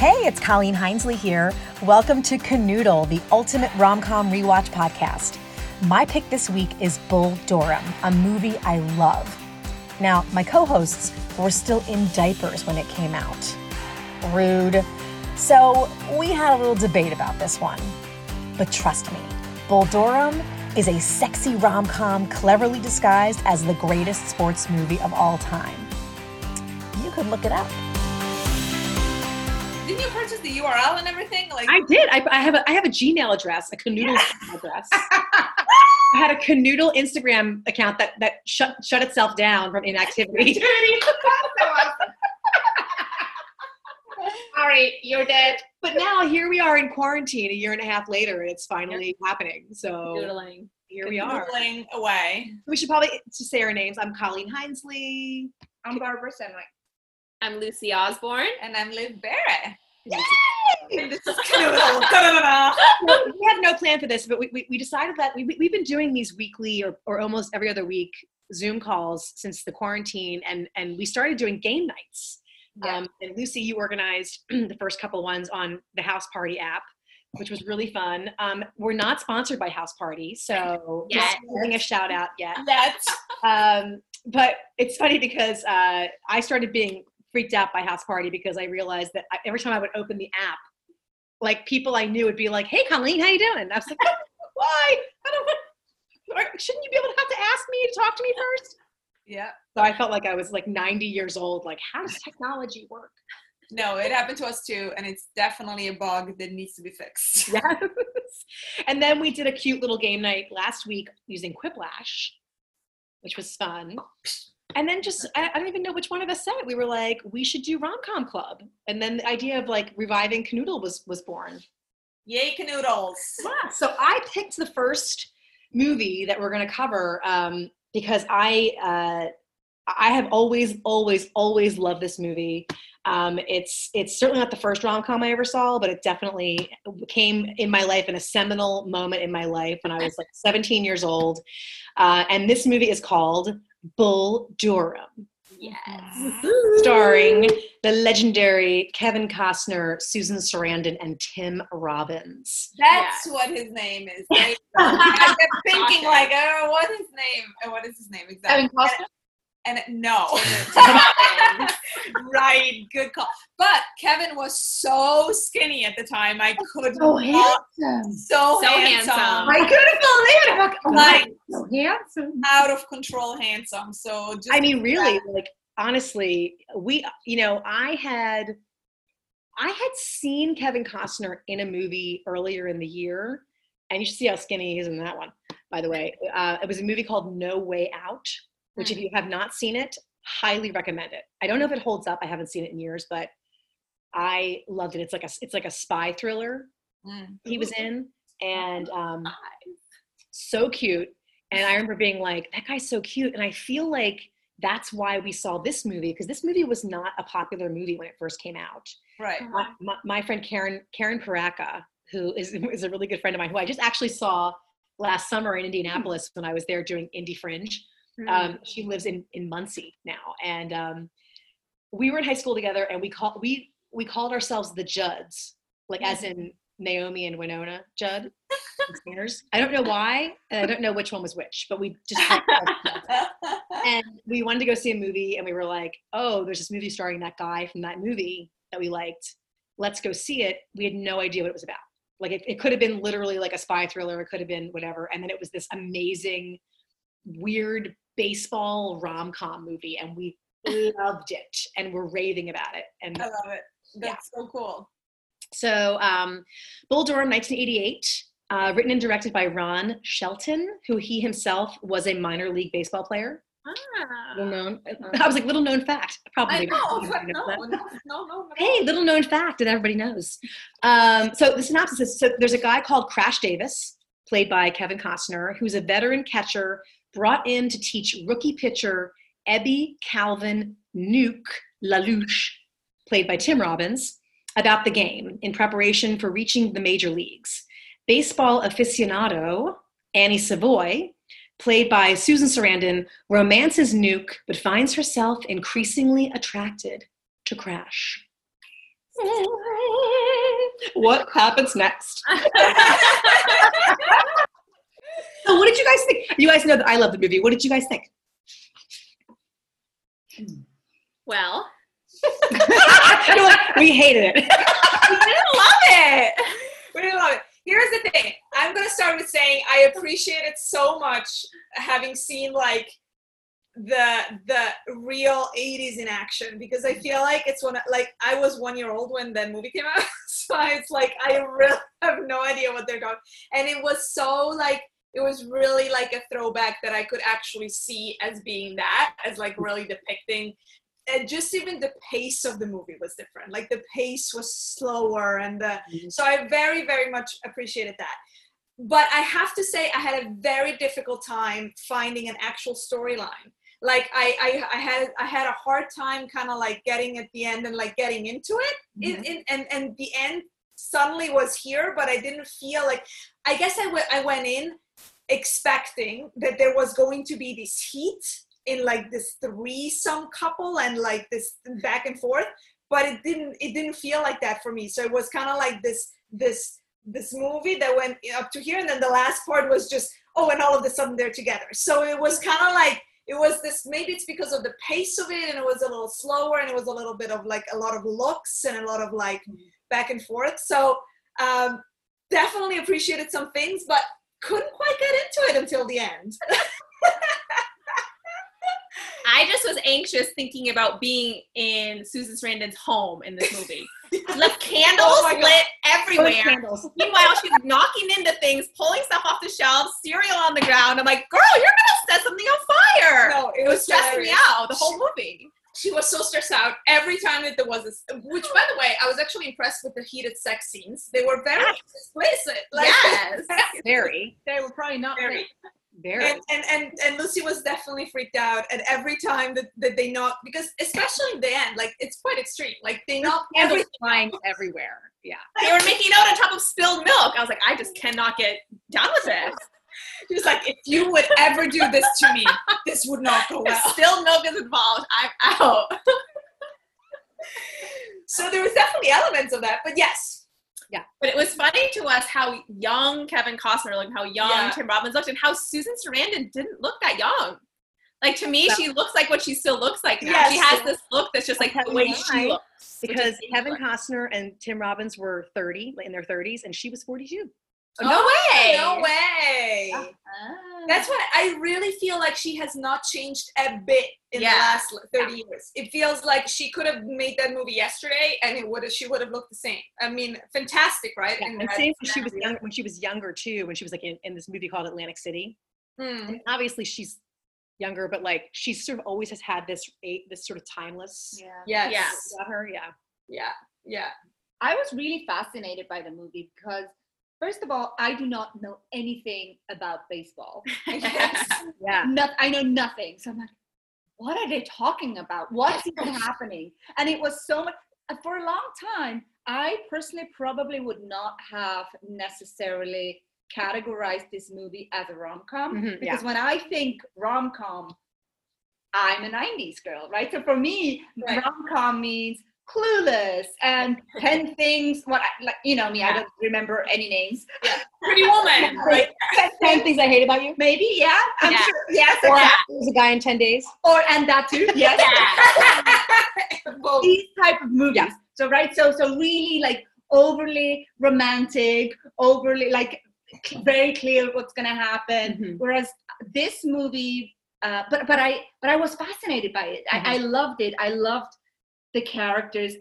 Hey, it's Colleen Hinesley here. Welcome to Canoodle, the ultimate rom-com rewatch podcast. My pick this week is Bull Durham, a movie I love. Now, my co-hosts were still in diapers when it came out. Rude. So we had a little debate about this one. But trust me, Bull Durham is a sexy rom-com cleverly disguised as the greatest sports movie of all time. You could look it up. Didn't you purchase the URL and everything? I did. I have a Gmail address, a Canoodle Gmail address. I had a Canoodle Instagram account that shut itself down from inactivity. All right, you're dead. But now here we are in quarantine a year and a half later, and it's finally happening. So doodling. Here we are. Doodling away. We should probably just say our names. I'm Colleen Hinesley. I'm Barbara Samway. I'm Lucy Osborne. And I'm Liv Barrett. Yay! And this is Canoodle. We had no plan for this, but we decided that we've been doing these weekly or almost every other week Zoom calls since the quarantine, and we started doing game nights. Yeah. And Lucy, you organized the first couple ones on the House Party app, which was really fun. We're not sponsored by House Party, so just giving a shout out yet. But it's funny because I started being freaked out by House Party because I realized that every time I would open the app, like people I knew would be like, "Hey, Colleen, how you doing?" And I was like, "Why? I don't want. Shouldn't you be able to have to ask me to talk to me first?" Yeah. So I felt like I was like 90 years old. Like, how does technology work? No, it happened to us too, and it's definitely a bug that needs to be fixed. Yes. And then we did a cute little game night last week using Quiplash, which was fun. And then just, I don't even know which one of us said it. We were like, we should do Rom-Com Club. And then the idea of like reviving Canoodle was born. Yay, Canoodles. Yeah. So I picked the first movie that we're going to cover because I have always loved this movie. It's certainly not the first rom-com I ever saw, but it definitely came in my life in a seminal moment in my life when I was like 17 years old. And this movie is called Bull Durham. Yes. Starring the legendary Kevin Costner, Susan Sarandon, and Tim Robbins. That's what his name is. I kept thinking like, oh, what's his name? Oh, what is his name exactly? Kevin Costner? And no. Right, good call. But Kevin was so skinny at the time. I couldn't. So handsome. So handsome. I couldn't believe it. Like, so handsome. Out of control handsome. So just really, like, honestly, I had seen Kevin Costner in a movie earlier in the year. And you should see how skinny he is in that one, by the way. It was a movie called No Way Out, which if you have not seen it, highly recommend it. I don't know if it holds up. I haven't seen it in years, but I loved it. It's like a spy thriller he was in, and so cute. And I remember being like, that guy's so cute. And I feel like that's why we saw this movie, because this movie was not a popular movie when it first came out. Right. My friend Karen Paraka, who is a really good friend of mine, who I just actually saw last summer in Indianapolis when I was there doing Indie Fringe. She lives in Muncie now, and we were in high school together, and we called ourselves the Judds, like as in Naomi and Winona Judd. I don't know why, and I don't know which one was which, but we just called ourselves. And we wanted to go see a movie, and we were like, oh, there's this movie starring that guy from that movie that we liked. Let's go see it. We had no idea what it was about. Like it could have been literally like a spy thriller. It could have been whatever. And then it was this amazing, weird baseball rom-com movie, and we loved it, and we're raving about it. And I love it. That's so cool. So Bull Durham, 1988, written and directed by Ron Shelton, who he himself was a minor league baseball player. Little known. I was like, little known fact. Probably. I know, but no. Hey, little known fact that everybody knows. So the synopsis is, so there's a guy called Crash Davis, played by Kevin Costner, who's a veteran catcher brought in to teach rookie pitcher Ebby Calvin Nuke LaLoosh, played by Tim Robbins, about the game in preparation for reaching the major leagues. Baseball aficionado Annie Savoy, played by Susan Sarandon, romances Nuke but finds herself increasingly attracted to Crash. What happens next? So what did you guys think? You guys know that I love the movie. What did you guys think? Well. You know what? We hated it. We didn't love it. We didn't love it. Here's the thing. I'm going to start with saying I appreciated so much having seen like the real 80s in action, because I feel like it's when like I was 1 year old when that movie came out. So it's like I really have no idea what they're doing. And it was so like, it was really like a throwback that I could actually see as being that, as like really depicting. And just even the pace of the movie was different. Like the pace was slower. And so I very, very much appreciated that. But I have to say I had a very difficult time finding an actual storyline. Like I had a hard time kind of like getting at the end and like getting into it. Mm-hmm. And the end suddenly was here, but I didn't feel like, I guess I went in expecting that there was going to be this heat in like this threesome couple and like this back and forth, but it didn't feel like that for me. So it was kind of like this movie that went up to here, and then the last part was just, oh, and all of a sudden they're together. So it was kind of like, it was this, maybe it's because of the pace of it, and it was a little slower, and it was a little bit of like a lot of looks and a lot of like back and forth. So definitely appreciated some things, but couldn't quite get into it until the end. I just was anxious thinking about being in Susan Sarandon's home in this movie. Like candles lit everywhere. Candles. Meanwhile, she's knocking into things, pulling stuff off the shelves, cereal on the ground. I'm like, girl, you're going to set something on fire. No, it was stressing me out the whole movie. She was so stressed out every time that there was this, which, by the way, I was actually impressed with the heated sex scenes. They were very explicit. Like, yes. Very. They were probably not very. And Lucy was definitely freaked out at every time that they knock, because especially in the end, like it's quite extreme. Like they knock everything flying everywhere. Yeah. They were making out on top of spilled milk. I was like, I just cannot get down with this. She was like, if you would ever do this to me, this would not go well. If spilled milk is involved, I'm out. So there was definitely elements of that, but yes. Yeah, but it was funny to us how young Kevin Costner looked, how young Tim Robbins looked, and how Susan Sarandon didn't look that young. Like, to me, she looks like what she still looks like now. Yes. She has this look that's just like the way she looks. Because Kevin Costner and Tim Robbins were 30, in their 30s, and she was 42. Oh, no way! Uh-huh. That's why I really feel like she has not changed a bit in the last 30 years. It feels like she could have made that movie yesterday, and she would have looked the same. I mean, fantastic, right? Yeah. And same when she was young, when she was younger too, when she was like in this movie called Atlantic City. Mm. And obviously, she's younger, but like she sort of always has had this sort of timeless. Yeah. Yes. About her. Yeah. Yeah. Yeah. I was really fascinated by the movie because, first of all, I do not know anything about baseball. I know nothing. So I'm like, what are they talking about? What's even happening? And it was so much. For a long time, I personally probably would not have necessarily categorized this movie as a rom-com. Mm-hmm, because when I think rom-com, I'm a 90s girl, right? So for me, rom-com means Clueless and 10 things. I don't remember any names. Yeah. Pretty Woman, right? 10 things I hate about you. Maybe, yeah. I'm sure. Yes. Or There's a Guy in 10 Days. Or and that too. Yes. Yeah. These type of movies. Yeah. So so really like overly romantic, overly like very clear what's gonna happen. Mm-hmm. Whereas this movie, but I was fascinated by it. Mm-hmm. I loved it. I loved the characters.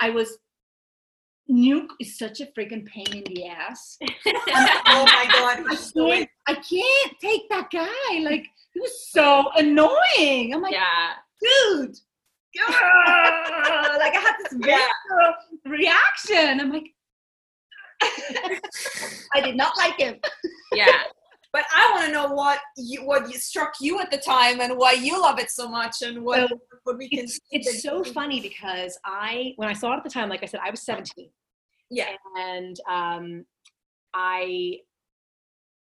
Nuke is such a freaking pain in the ass. Oh my God. I can't take that guy. Like, he was so annoying. I'm like, dude. Like, I had this reaction. I'm like, I did not like him. Yeah. But I want to know what struck you at the time and why you love it so much and what we can. It's so funny because when I saw it at the time, like I said, I was 17. Yeah. And I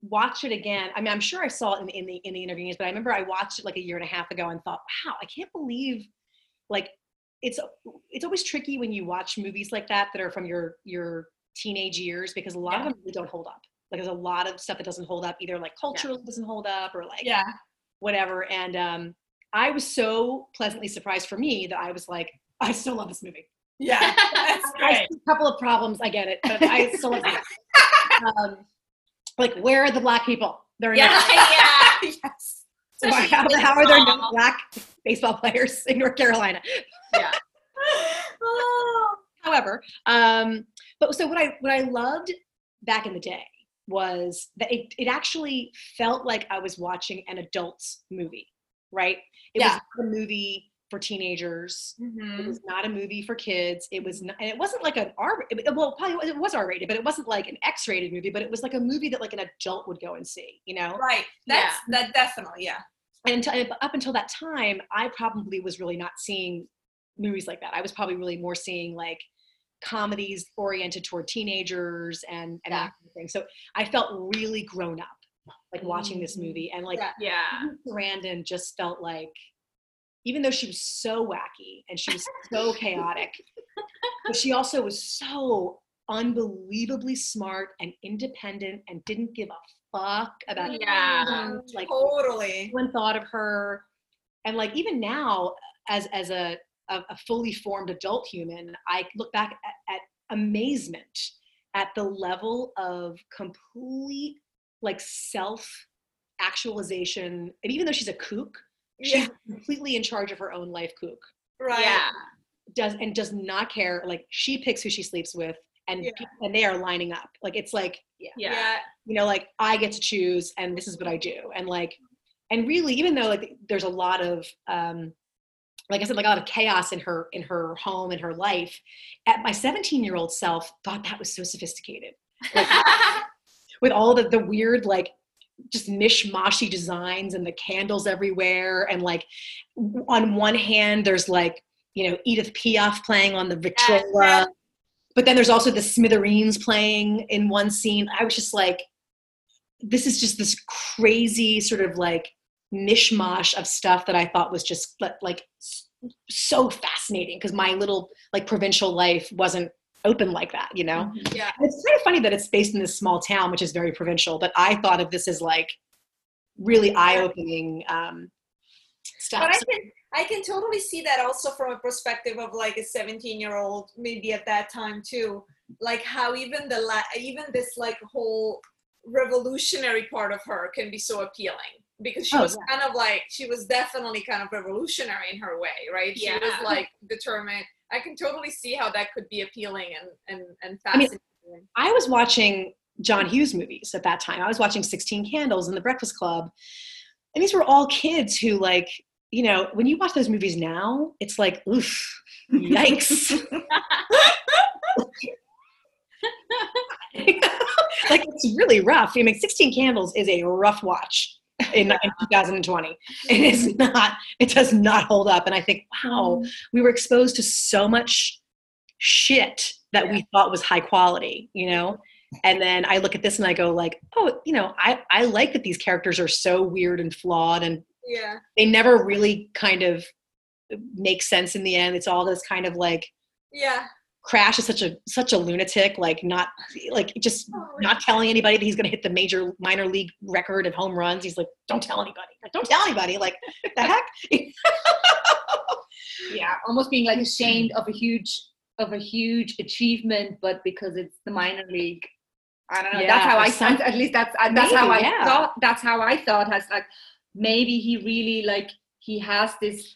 watched it again. I mean, I'm sure I saw it in the interviews, but I remember I watched it like a year and a half ago and thought, wow, I can't believe like it's always tricky when you watch movies like that that are from your teenage years, because a lot of them really don't hold up. Like there's a lot of stuff that doesn't hold up, either like culturally doesn't hold up or like whatever. And I was so pleasantly surprised for me that I was like, I still love this movie. Yeah, that's great. A couple of problems, I get it, but I still love it. Like, where are the black people? They're yes. So how are there no black baseball players in North Carolina? Yeah. However, but so what I loved back in the day was that it actually felt like I was watching an adult's movie, right? It was not a movie for teenagers. Mm-hmm. It was not a movie for kids. It was not, and it wasn't like an R, well, probably it was R-rated, but it wasn't like an X-rated movie, but it was like a movie that like an adult would go and see, you know? Right, that definitely, yeah. And up until that time, I probably was really not seeing movies like that. I was probably really more seeing like comedies oriented toward teenagers and that kind of thing. So I felt really grown up, like watching this movie, and like Sarandon just felt like, even though she was so wacky and she was so chaotic, but she also was so unbelievably smart and independent and didn't give a fuck about anything. Like totally. One thought of her, and like even now as a fully formed adult human, I look back at amazement at the level of complete like self-actualization. And even though she's a kook, she's completely in charge of her own life kook. Right. Yeah. Does not care. Like she picks who she sleeps with and they are lining up. Like it's like, you know, like I get to choose and this is what I do. And like, and really, even though like there's a lot of, like I said, like a lot of chaos in her home, in her life, at my 17-year-old self thought that was so sophisticated. Like, with all the weird, like, just mishmashy designs and the candles everywhere. And like, on one hand, there's like, you know, Edith Piaf playing on the Victrola, but then there's also the Smithereens playing in one scene. I was just like, this is just this crazy sort of like mishmash of stuff that I thought was just like so fascinating, because my little like provincial life wasn't open like that, you know? Yeah. And it's kind of funny that it's based in this small town, which is very provincial, but I thought of this as like really eye-opening stuff. But I can totally see that also from a perspective of like a 17-year-old, maybe at that time too, like how even even this like whole revolutionary part of her can be so appealing, because she was kind of like, she was definitely kind of revolutionary in her way, right? She was like determined. I can totally see how that could be appealing and fascinating. I mean, I was watching John Hughes movies at that time. I was watching 16 Candles and The Breakfast Club. And these were all kids who, like, you know, when you watch those movies now, it's like, oof, yikes. Like, it's really rough. I mean, 16 Candles is a rough watch in 2020. It does not hold up. And I think, wow, we were exposed to so much shit that we thought was high quality, you know? And then I look at this and I go like, oh, you know, I like that these characters are so weird and flawed, and they never really kind of make sense in the end. It's all this kind of like, Crash is such a lunatic, like not like just not telling anybody that he's going to hit the minor league record of home runs. He's like, don't tell anybody. Like, don't tell anybody. Like, what the heck? Almost being like ashamed of a huge achievement, but because it's the minor league, I don't know. Yeah, that's how I thought. That's how I thought. As like, maybe he really like he has this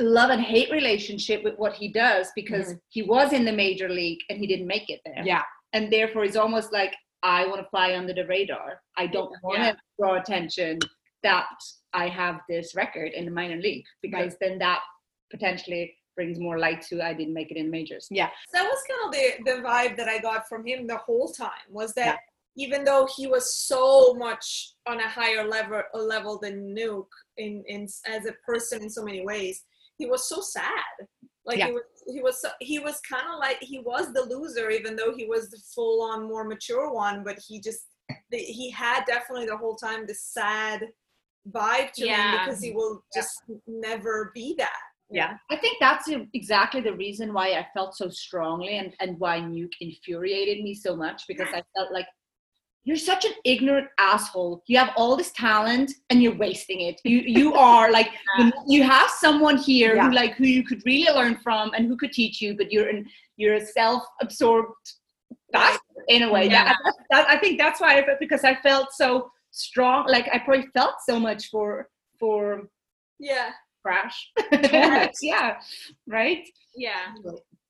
love and hate relationship with what he does, because he was in the major league and he didn't make it there. Yeah. And therefore it's almost like, I want to fly under the radar. I don't want to draw attention that I have this record in the minor league, because then that potentially brings more light to, I didn't make it in the majors. Yeah. That was kind of the vibe that I got from him the whole time, was that even though he was so much on a higher level than Nuke in as a person in so many ways, he was so sad. Like he was kind of like, he was the loser, even though he was the full on more mature one, but he had definitely the whole time this sad vibe to him, because he will just never be that. Yeah, I think that's exactly the reason why I felt so strongly and why Nuke infuriated me so much, because I felt like, you're such an ignorant asshole. You have all this talent and you're wasting it. You are like, you have someone here who you could really learn from and who could teach you, but you're a self-absorbed bastard in a way. Yeah. That I think that's why I felt, because I felt so strong. Like I probably felt so much for Crash. Yeah, right? Yeah,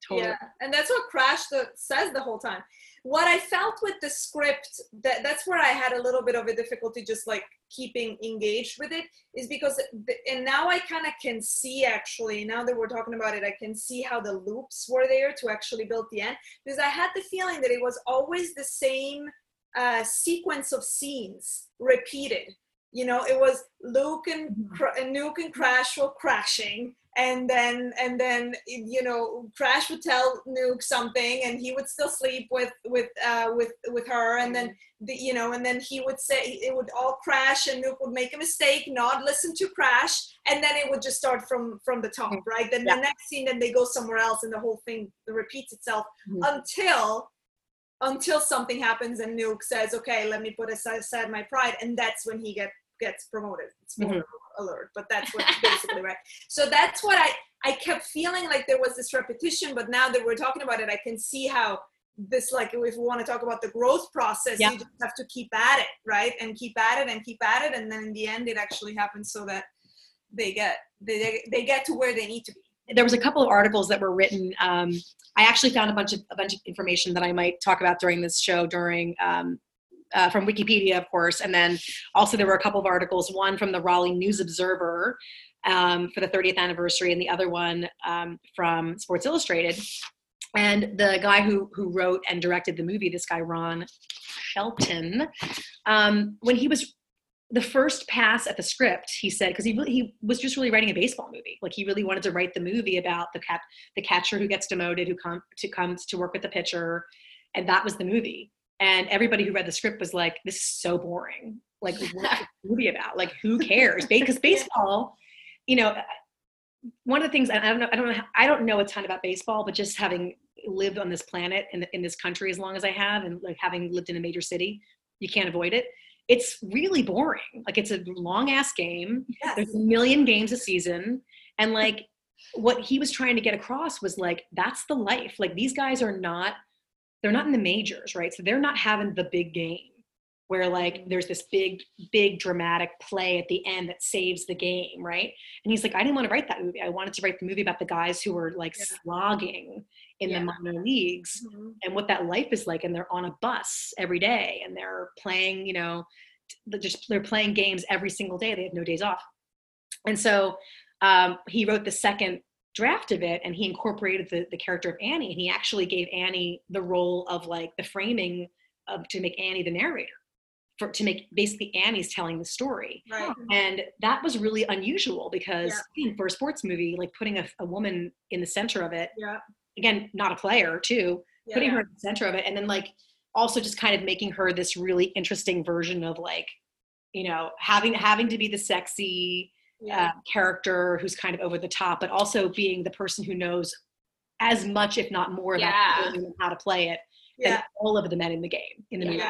totally. Yeah, and that's what Crash says the whole time. What I felt with the script, that's where I had a little bit of a difficulty just like keeping engaged with it, is because, and now I kind of can see, actually, now that we're talking about it, I can see how the loops were there to actually build the end, because I had the feeling that it was always the same sequence of scenes repeated. You know, it was Luke and Nuke and Crash were crashing, and then you know, Crash would tell Nuke something, and he would still sleep with her, and then and then he would say, it would all crash, and Nuke would make a mistake, not listen to Crash, and then it would just start from the top, right? Then the next scene, then they go somewhere else, and the whole thing repeats itself until something happens and Nuke says, "Okay, let me put aside my pride," and that's when he gets promoted. Spoiler alert, but that's what basically, right? So that's what I kept feeling, like there was this repetition, but now that we're talking about it, I can see how this, like, if we want to talk about the growth process, you just have to keep at it, right? And keep at it and keep at it, and then in the end it actually happens so that they get to where they need to be. There was a couple of articles that were written. I actually found a bunch of information that I might talk about during this show from Wikipedia, of course. And then also there were a couple of articles, one from the Raleigh News Observer for the 30th anniversary, and the other one from Sports Illustrated. And the guy who wrote and directed the movie, this guy, Ron Shelton, when he was the first pass at the script, he said, because he was just really writing a baseball movie. Like, he really wanted to write the movie about the catcher who gets demoted, who comes to work with the pitcher. And that was the movie. And everybody who read the script was like, this is so boring. Like, what's this movie about? Like, who cares? Because baseball, you know, one of the things, I don't know a ton about baseball, but just having lived on this planet and in this country as long as I have, and like having lived in a major city, you can't avoid it. It's really boring. Like, it's a long ass game. Yes. There's a million games a season. And like, what he was trying to get across was like, that's the life. Like, these guys are not, they're not in the majors, right? So they're not having the big game where like there's this big, big dramatic play at the end that saves the game, right? And he's like, I didn't want to write that movie. I wanted to write the movie about the guys who were like slogging in the minor leagues and what that life is like. And they're on a bus every day and they're playing, you know, they're playing games every single day. They have no days off. And so he wrote the second draft of it, and he incorporated the character of Annie, and he actually gave Annie the role of like the framing of, to make Annie the narrator, basically Annie's telling the story, right? And that was really unusual, because for a sports movie, like putting a woman in the center of it, again, not a player too, putting her in the center of it, and then like also just kind of making her this really interesting version of like, you know, having to be the sexy character who's kind of over the top, but also being the person who knows as much, if not more, about how to play it than all of the men in the game, in the movie.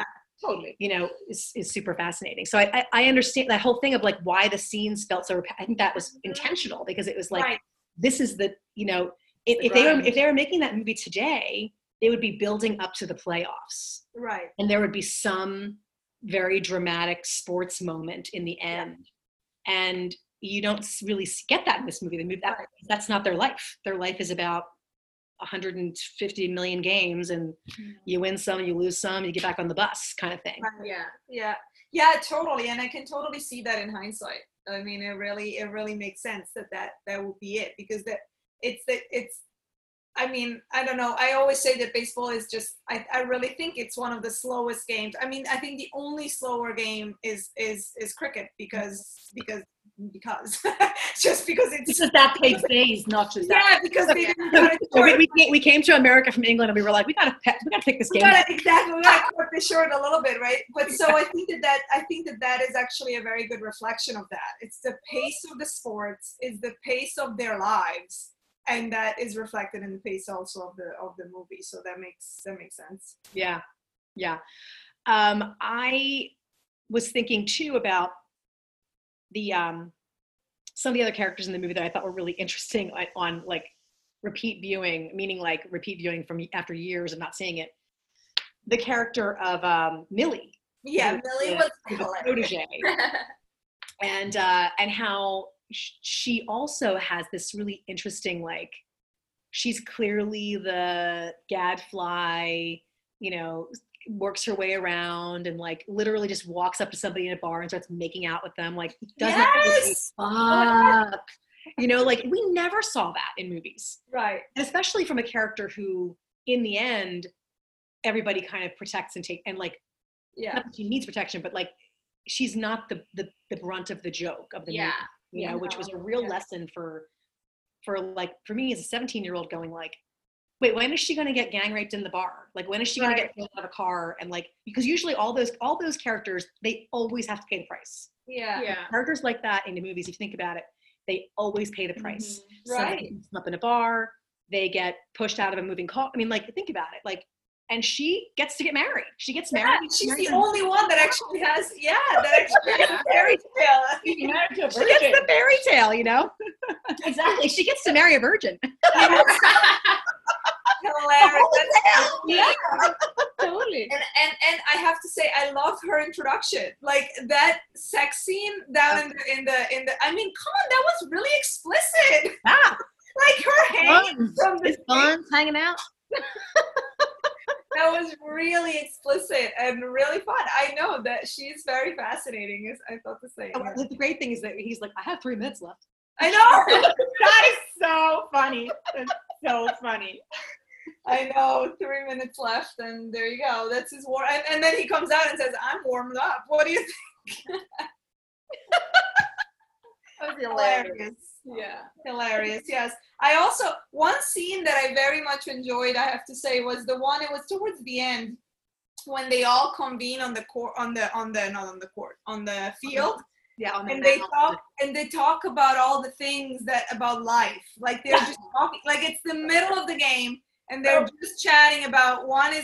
Totally. You know, is super fascinating. So I understand that whole thing of like why the scenes felt so I think that was intentional, because it was like, this is the, you know, if they were making that movie today, they would be building up to the playoffs. Right. And there would be some very dramatic sports moment in the end. And you don't really get that in this movie. That's not their life. Their life is about 150 million games, and you win some, you lose some, you get back on the bus, kind of thing. Yeah, totally. And I can totally see that in hindsight. I mean, it really makes sense that would be it, because I mean, I don't know. I always say that baseball is just, I really think it's one of the slowest games. I mean, I think the only slower game is cricket, because because just because it's just that paid fees, not just that. Yeah, because they didn't cut it short. We came to America from England and we were like, we gotta pick this game. Exactly, we gotta cut this short a little bit, right? But so I think that, that is actually a very good reflection of that. It's the pace of the sports, it's the pace of their lives, and that is reflected in the pace also of the movie. So that makes sense. Yeah, yeah. I was thinking too about the some of the other characters in the movie that I thought were really interesting on like repeat viewing, meaning like repeat viewing from after years of not seeing it. The character of Millie. Yeah, Millie was a protege. And how she also has this really interesting, like, she's clearly the gadfly, you know, works her way around and like literally just walks up to somebody in a bar and starts making out with them, like doesn't really fuck. You know, like we never saw that in movies, right? And especially from a character who in the end everybody kind of protects and take, and like, yeah, not that she needs protection, but like she's not the brunt of the joke of the movie, you know, which was a real lesson for like for me as a 17-year-old going like, wait, when is she going to get gang raped in the bar? Like, when is she going to get pulled out of a car? And like, because usually all those characters, they always have to pay the price. Yeah. Yeah. Characters like that in the movies, if you think about it, they always pay the price. Mm-hmm. Right. Somebody gets up in a bar, they get pushed out of a moving car. I mean, like, think about it. Like, and she gets to get married. She gets married. Yeah, she's the only one that actually has, that actually gets the fairy tale. She gets the fairy tale, you know? Exactly. She gets to marry a virgin. Hilarious. Yeah, totally. And I have to say, I love her introduction. Like that sex scene down in the. I mean, come on, that was really explicit. Yeah. Like her hanging from the buns, hanging out. That was really explicit and really fun. I know that she's very fascinating. Is I thought the same. Oh, the great thing is that he's like, I have 3 minutes left. I know. That is so funny. That's so funny. I know, 3 minutes left, and there you go. That's his war. And then he comes out and says, "I'm warmed up." What do you think? That was hilarious. Yeah, hilarious. Yes. I also one scene that I very much enjoyed, I have to say, was the one. It was towards the end when they all convene on the court, on the field. Yeah, and they talk about all the things about life. Like they're just talking. Like it's the middle of the game. And they're just chatting about, one is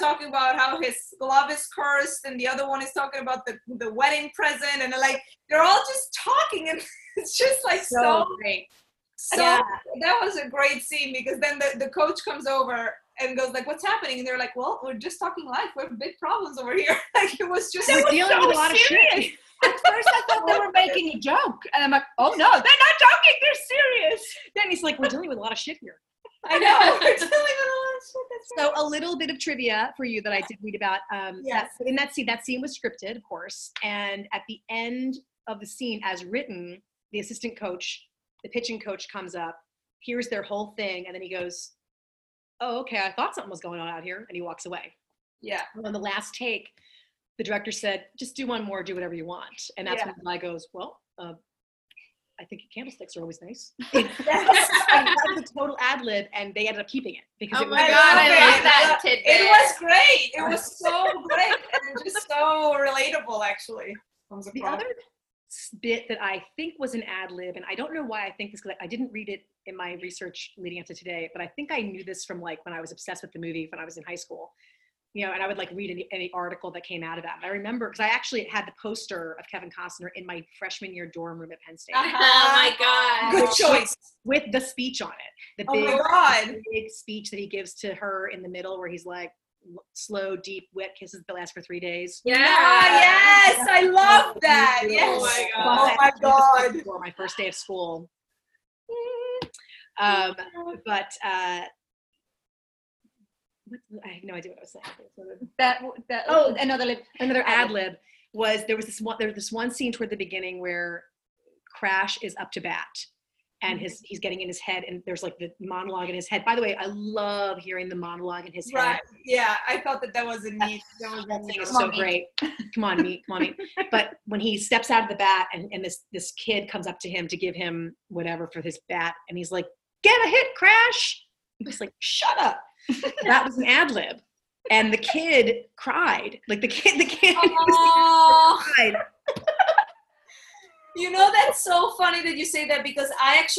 talking about how his glove is cursed, and the other one is talking about the wedding present, and they're all just talking, and it's just like so great. So yeah. That was a great scene, because then the coach comes over and goes like, "What's happening?" And they're like, "Well, we're just talking life. We have big problems over here." Like it was just they were dealing with a lot of shit. At first I thought they were making a joke, and I'm like, "Oh no, they're not joking. They're serious." Then he's like, "We're dealing with a lot of shit here." I know. So a little bit of trivia for you that I did read about. Yes. That scene was scripted, of course. And at the end of the scene, as written, the assistant coach, the pitching coach, comes up, hears their whole thing, and then he goes, "Oh, okay, I thought something was going on out here," and he walks away. Yeah. And on the last take, the director said, "Just do one more, do whatever you want." And that's when the guy goes, "Well, I think candlesticks are always nice." That was a total ad lib, and they ended up keeping it because I love that tidbit. It was great. It was so great, and just so relatable. Actually, the other bit that I think was an ad lib, and I don't know why I think this because I didn't read it in my research leading up to today, but I think I knew this from like when I was obsessed with the movie when I was in high school, you know, and I would like read any article that came out of that. And I remember, because I actually had the poster of Kevin Costner in my freshman year dorm room at Penn State. Uh-huh. Oh my God. Good choice. With the speech on it. The big speech that he gives to her in the middle where he's like, "Slow, deep, wet kisses that last for 3 days." Yeah. Yes. I love that. Yes. Oh my God. Before my first day of school. I have no idea what I was saying. Another ad lib was there was this one scene toward the beginning where Crash is up to bat, and he's getting in his head, and there's like the monologue in his head. By the way, I love hearing the monologue in his head. Yeah, I thought that was a neat. That thing is so great. Come on, me. But when he steps out of the bat, and this kid comes up to him to give him whatever for his bat, and he's like, "Get a hit, Crash!" He's like, "Shut up." That was an ad lib, and the kid cried. Like the kid cried. You know, that's so funny that you say that, because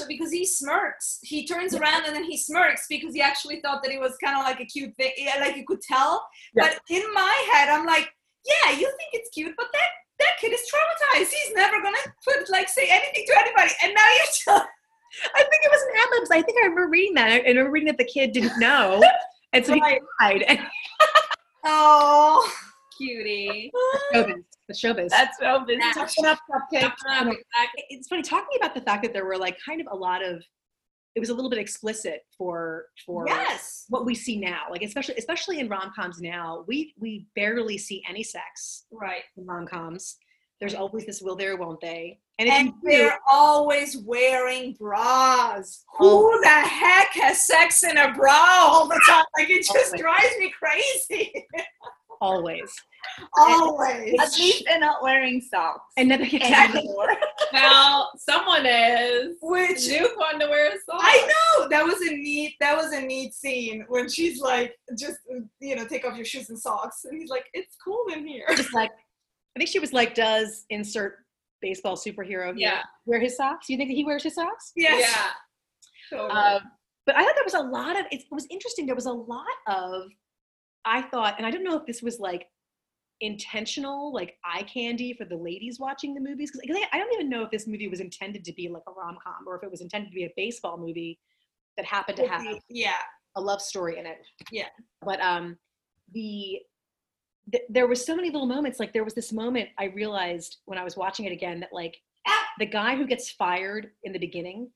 because he smirks. He turns around and then he smirks because he actually thought that it was kind of like a cute thing, like you could tell. Yeah. But in my head, I'm like, yeah, you think it's cute, but that kid is traumatized. He's never going to say anything to anybody. And now you're I think it was an ad lib. I think I remember reading that. I remember reading that the kid didn't know. And so he cried. Oh, cutie. The showbiz. That's showbiz. It's funny talking about the fact that there were like kind of a lot of, it was a little bit explicit for what we see now. Like especially in rom-coms now, we barely see any sex. Right. In rom-coms. There's always this will they or won't they. And they're always wearing bras. Who the heck has sex in a bra all the time? Like it just drives me crazy. Always. At least they're not wearing socks. Now someone is. Which Nuke wanted to wear a sock. I know. That was a neat scene when she's like, just take off your shoes and socks, and he's like, it's cool in here. Just like, I think she was like, does insert baseball superhero wear his socks? You think that he wears his socks? Yes. Yeah. Totally. But I thought there was a lot of. It was interesting. There was a lot of. I thought, and I don't know if this was like intentional, like eye candy for the ladies watching the movies, because I don't even know if this movie was intended to be like a rom-com, or if it was intended to be a baseball movie that happened to have a love story in it. Yeah. But there was so many little moments. Like there was this moment I realized when I was watching it again that like the guy who gets fired in the beginning,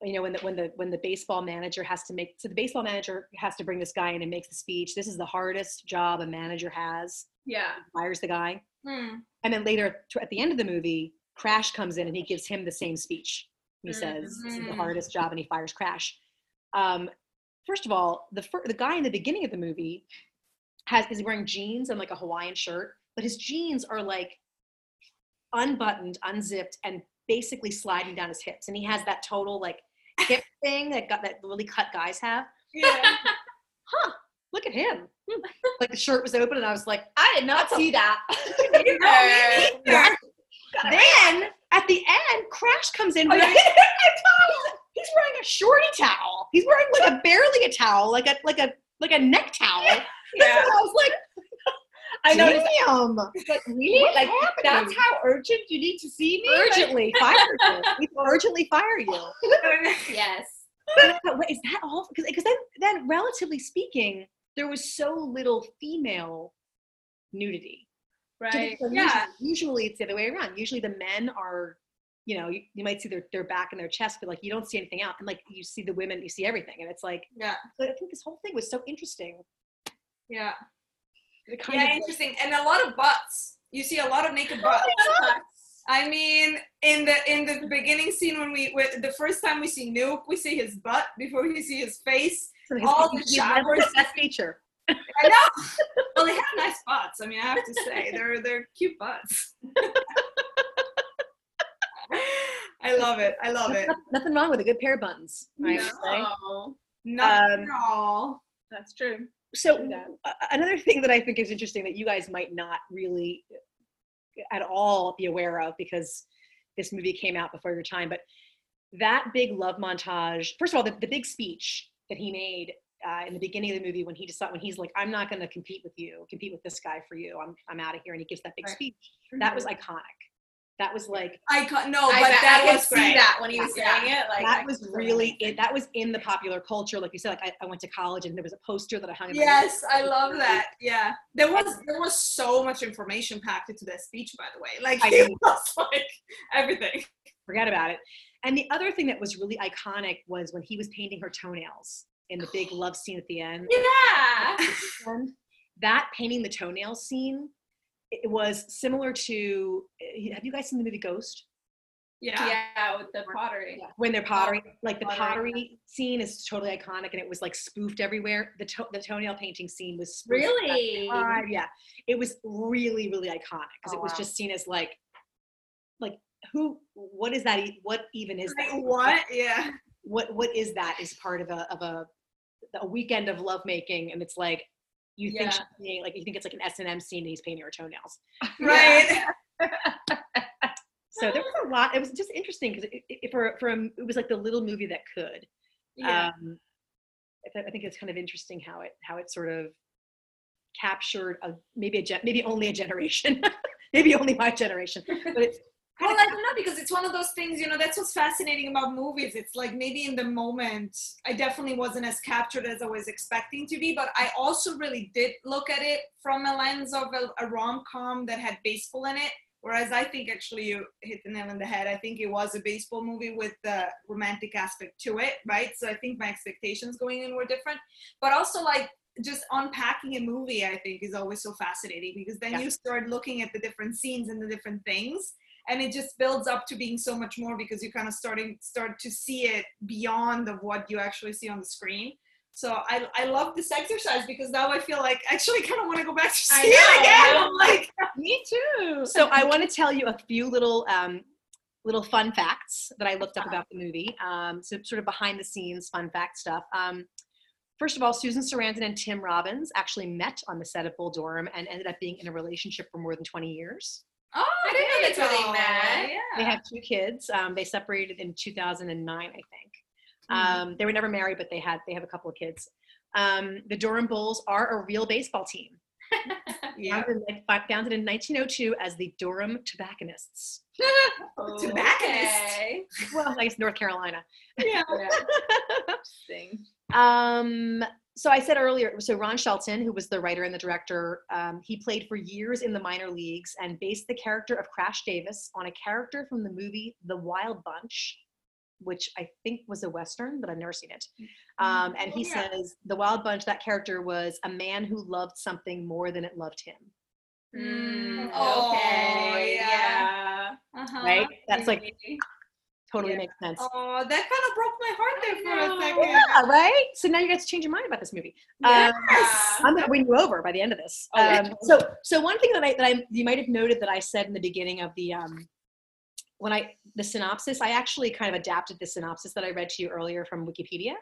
when the baseball manager the baseball manager has to bring this guy in and makes the speech. This is the hardest job a manager has. Yeah. Fires the guy. Mm. And then later at the end of the movie, Crash comes in and he gives him the same speech. He says, this is the hardest job, and he fires Crash. First of all, the guy in the beginning of the movie is wearing jeans and like a Hawaiian shirt, but his jeans are like unbuttoned, unzipped, and basically sliding down his hips. And he has that total like hip thing that really cut guys have. Yeah. Look at him. Like the shirt was open, and I was like, I did not see that. Then at the end, Crash comes in. He's wearing a shorty towel. He's wearing like barely a towel, like a neck towel. Yeah. Yeah. I was like, I know. Damn. Like, really? Like, that's how urgent you need to see me? Urgently fire you. We urgently fire you. Yes. But is that all? Because then, relatively speaking, there was so little female nudity. Right. So yeah. Usually it's the other way around. Usually the men are, you might see their back and their chest, but like you don't see anything out. And like you see the women, you see everything. And it's like, yeah. But I think this whole thing was so interesting. Yeah. Interesting. And a lot of butts. You see a lot of naked butts. I mean, in the beginning scene when the first time we see Nuke, we see his butt before we see his face. So the showers. That's nature. I know. Well, they have nice butts. I mean, I have to say, they're cute butts. I love it. Nothing wrong with a good pair of buns. Right? No, nothing at all. That's true. So another thing that I think is interesting that you guys might not really at all be aware of, because this movie came out before your time, but that big love montage, first of all, the big speech that he made in the beginning of the movie when he's like, I'm not going to compete with this guy for you. I'm out of here. And he gives that big speech. Mm-hmm. That was iconic. That was like that was great. That when he was saying it, like that was really it. That was in the popular culture, like you said. Like I went to college, and there was a poster that I hung. Yes, I love that. Yeah, there was so much information packed into that speech. By the way, like it was like everything. Forget about it. And the other thing that was really iconic was when he was painting her toenails in the big love scene at the end. Yeah, that painting the toenail scene. It was similar to, have you guys seen the movie Ghost? Yeah, with the pottery. Yeah. When they're pottery, like the pottery scene is totally iconic, and it was like spoofed everywhere. The toenail painting scene was spoofed. Really? Yeah, it was really, really iconic because it was just seen as like who? What is that? What even is that? What? Yeah. What is that? Is part of a weekend of lovemaking, and it's like you think she's painting, like you think it's like an S&M scene, and he's painting her toenails. Right. So there was a lot. It was just interesting because it was like the little movie that could. Yeah. I think it's kind of interesting how it sort of captured maybe only a generation, maybe only my generation. But it's well, I don't know, because it's one of those things. You know, that's what's fascinating about movies. It's like maybe in the moment, I definitely wasn't as captured as I was expecting to be. But I also really did look at it from a lens of a rom-com that had baseball in it. Whereas I think actually you hit the nail on the head. I think it was a baseball movie with the romantic aspect to it, right? So I think my expectations going in were different. But also like just unpacking a movie, I think, is always so fascinating because then you start looking at the different scenes and the different things. And it just builds up to being so much more because you kind of start to see it beyond of what you actually see on the screen. So I love this exercise because now I feel like I actually kind of want to go back to see it again. I'm like, me too. So I want to tell you a few little fun facts that I looked up about the movie. So sort of behind the scenes fun fact stuff. First of all, Susan Sarandon and Tim Robbins actually met on the set of Bull Durham and ended up being in a relationship for more than 20 years. Oh, I didn't know that's where they met. Yeah. They have two kids. They separated in 2009, I think. They were never married, but they have a couple of kids. The Durham Bulls are a real baseball team. Founded in 1902 as the Durham Tobacconists. Okay. Well, I guess North Carolina. Yeah. Interesting. So I said earlier, so Ron Shelton, who was the writer and the director, he played for years in the minor leagues and based the character of Crash Davis on a character from the movie The Wild Bunch, which I think was a Western, but I've never seen it. And he says, The Wild Bunch, that character was a man who loved something more than it loved him. Right? That's like, totally makes sense. Oh, that kind of broke my heart there for a second. Yeah, right? So now you guys change your mind about this movie. Yes. I'm going to win you over by the end of this. So one thing that you might have noted that I said in the beginning of the, the synopsis, I actually kind of adapted the synopsis that I read to you earlier from Wikipedia.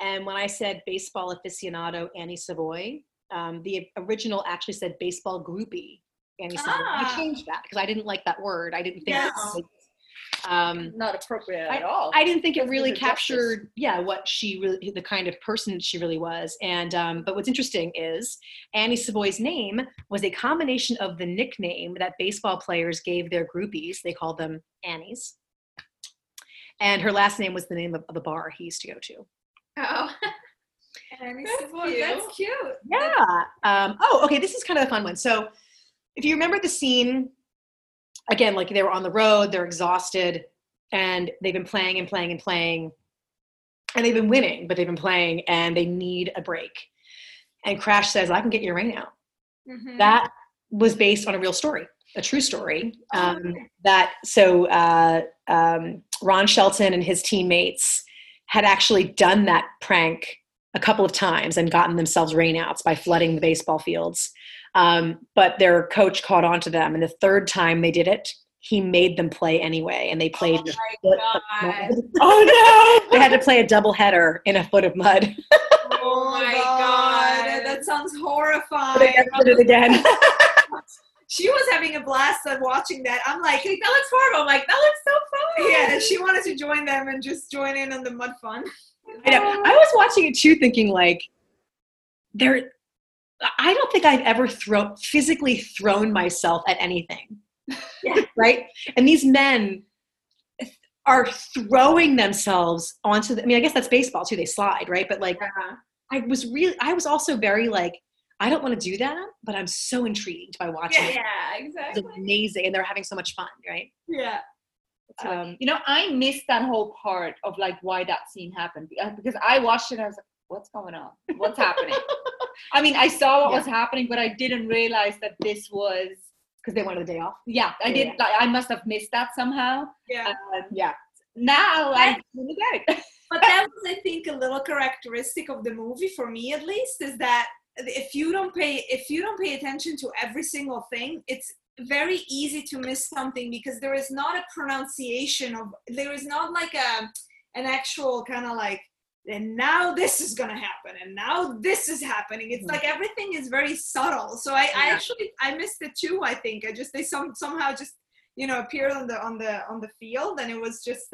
And when I said baseball aficionado Annie Savoy, the original actually said baseball groupie Annie Savoy. I changed that because I didn't like that word. I didn't think it was not appropriate at all. I didn't think it really captured what she really, the kind of person she really was. And but what's interesting is Annie Savoy's name was a combination of the nickname that baseball players gave their groupies. They called them Annie's, and her last name was the name of the bar he used to go to. Annie Savoy. That's cute. Yeah. This is kind of a fun one. So if you remember the scene, again, like they were on the road, they're exhausted, and they've been playing and playing and playing, and they've been winning, but they've been playing, and they need a break. And Crash says, I can get you a rain out. Mm-hmm. That was based on a real story, a true story. Ron Shelton and his teammates had actually done that prank a couple of times and gotten themselves rainouts by flooding the baseball fields. But their coach caught on to them, and the third time they did it, he made them play anyway, and they played. They had to play a doubleheader in a foot of mud. Oh my god, that sounds horrifying. But it again. She was having a blast watching that. I'm like, hey, that looks horrible. I'm like, that looks so fun. Yeah, she wanted to join them and just join in on the mud fun. I know. I was watching it too, thinking like, I don't think I've ever physically thrown myself at anything. Yeah. Right? And these men are throwing themselves onto I guess that's baseball too. They slide, right? But like, I was also very like, I don't want to do that, but I'm so intrigued by watching it. Yeah, exactly. It's amazing. And they're having so much fun, right? Yeah. I missed that whole part of like why that scene happened, because I watched it and I was like, what's going on? What's happening? I mean, I saw what was happening, but I didn't realize that this was because they wanted a day off. Yeah, I did. Yeah. I must have missed that somehow. Yeah. Yeah. Now I really get it. But that was, I think, a little characteristic of the movie for me, at least, is that if you don't pay attention to every single thing, it's very easy to miss something, because there is not a pronunciation of, there is not like an actual kind of like, and now this is going to happen, and now this is happening. It's like everything is very subtle. So I missed it too, I think. They somehow just, you know, appeared on the field, and it was just,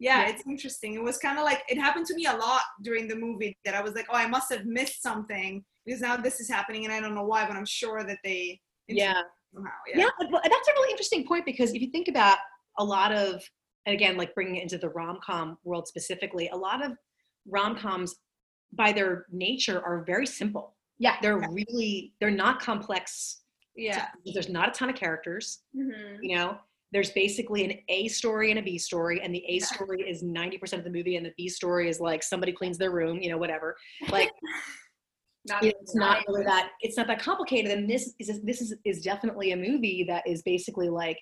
it's interesting. It was kind of like, it happened to me a lot during the movie that I was like, oh, I must have missed something, because now this is happening, and I don't know why, but I'm sure that they... Somehow, yeah, that's a really interesting point, because if you think about a lot of, and again, like bringing it into the rom-com world specifically, a lot of rom-coms by their nature are very simple. Yeah, they're not complex. Yeah, there's not a ton of characters. Mm-hmm. You know, there's basically an A story and a B story, and the A story is 90% of the movie, and the B story is like somebody cleans their room, you know, whatever. Like, it's not that complicated. And this is definitely a movie that is basically like,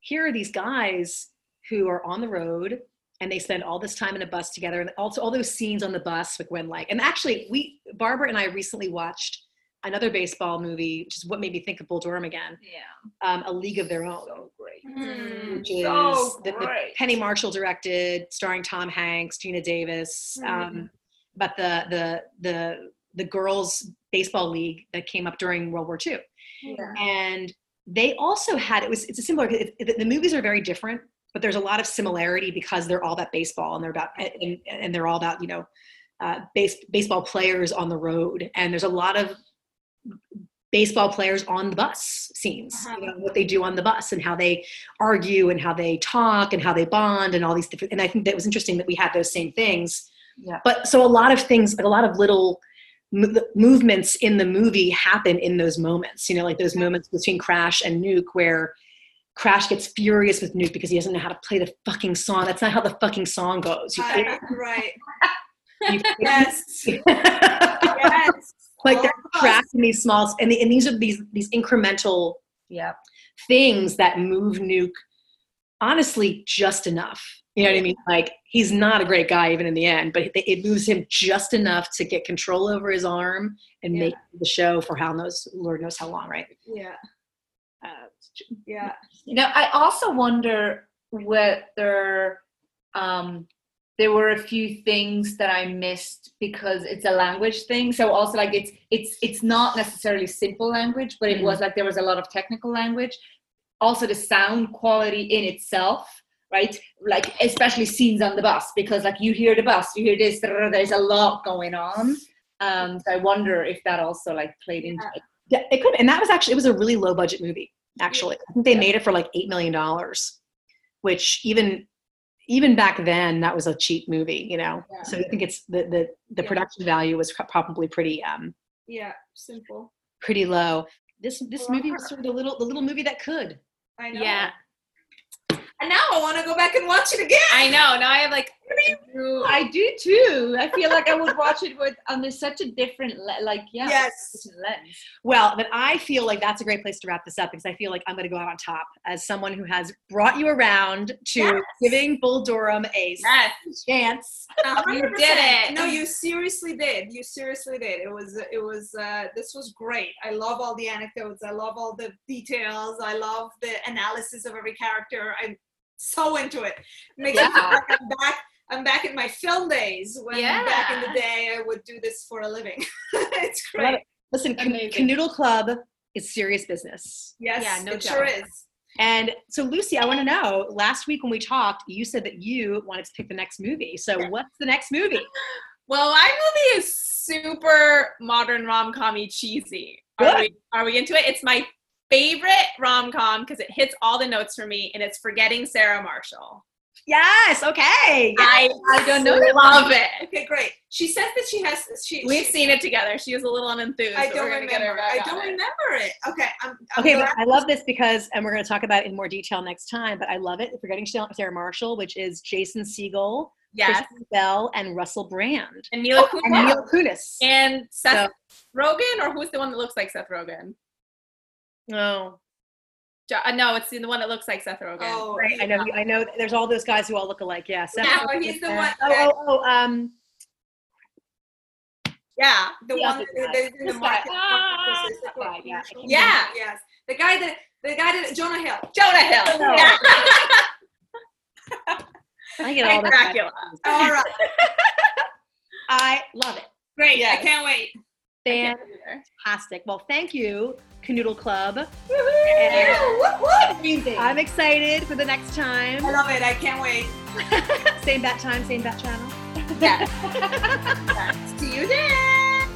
here are these guys who are on the road, and they spend all this time in a bus together, and also all those scenes on the bus with when like, and actually Barbara and I recently watched another baseball movie, which is what made me think of Bull Durham again. Yeah. A League of Their Own. So great. Which is the Penny Marshall directed, starring Tom Hanks, Gina Davis, but the girls baseball league that came up during World War II. Yeah. And they also had, it's a similar, the movies are very different, but there's a lot of similarity because they're all about baseball, and they're all about, you know, baseball players on the road. And there's a lot of baseball players on the bus scenes, you know, what they do on the bus and how they argue and how they talk and how they bond and all these different, and I think that was interesting that we had those same things. Yeah. But so a lot of things, like a lot of little movements in the movie happen in those moments, you know, like those moments between Crash and Nuke where Crash gets furious with Nuke because he doesn't know how to play the fucking song. That's not how the fucking song goes. Right. Yes. Yes. Like they're trapped in these small, and these are these incremental things that move Nuke, honestly, just enough. You know what I mean? Like, he's not a great guy even in the end, but it moves him just enough to get control over his arm and make the show for Lord knows how long, right? Yeah. You know, I also wonder whether there were a few things that I missed because it's a language thing. So also, like, it's not necessarily simple language, but it was like there was a lot of technical language. Also, the sound quality in itself. Right, like especially scenes on the bus, because like you hear the bus, you hear this. There's a lot going on. So I wonder if that also like played into it. Yeah, it could. And that was actually, it was a really low budget movie. Actually, I think they made it for like $8 million, which even back then that was a cheap movie, you know. Yeah. So I think it's the production value was probably pretty simple, pretty low. This movie was sort of the little movie that could. I know. Yeah. And now I want to go back and watch it again. I know. Now I have like, I do too. I feel like I would watch it with under such a different lens. Well, but I feel like that's a great place to wrap this up, because I feel like I'm going to go out on top as someone who has brought you around to giving Bull Durham a chance. 100%. You did it. No, you seriously did. This was great. I love all the anecdotes. I love all the details. I love the analysis of every character. I'm so into it. I'm back in my film days when back in the day I would do this for a living. It's great. Listen, Canoodle Club is serious business. Yes, yeah, no it doubt. Sure is. And so Lucy, I want to know, last week when we talked, you said that you wanted to pick the next movie. So what's the next movie? Well, my movie is super modern rom-com-y cheesy. Are we into it? It's my favorite rom-com because it hits all the notes for me, and it's Forgetting Sarah Marshall. Yes. Okay. Yes. I don't know. Love it. Okay, great. She says that she has. We've seen it together. She was a little unenthused. I don't remember it. Okay. I love this because, and we're going to talk about it in more detail next time. But I love it. Forgetting Sarah Marshall, which is Jason Segel, Kristen Bell, and Russell Brand, and Mila Kunis, and Seth Rogen, or who's the one that looks like Seth Rogen? No. No, it's the one that looks like Seth Rogen. Oh, right? Yeah. I know. There's all those guys who all look alike. Yeah, Seth Rogen, he's the one. Yeah, the one that in the market. Yeah, yes, the guy that Jonah Hill. Jonah Hill. Yeah. I get all Dracula. All right. I love it. Great. Yes. I can't wait. Fantastic. Well, thank you, Canoodle Club. Woo-hoo! I'm excited for the next time. I love it. I can't wait. Same bat time, same bat channel. Yeah. See you then.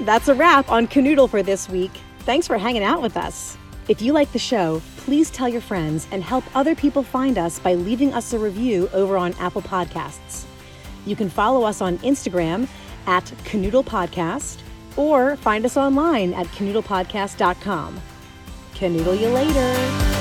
That's a wrap on Canoodle for this week. Thanks for hanging out with us. If you like the show, please tell your friends and help other people find us by leaving us a review over on Apple Podcasts. You can follow us on Instagram at Canoodle Podcast, or find us online at canoodlepodcast.com. Canoodle you later.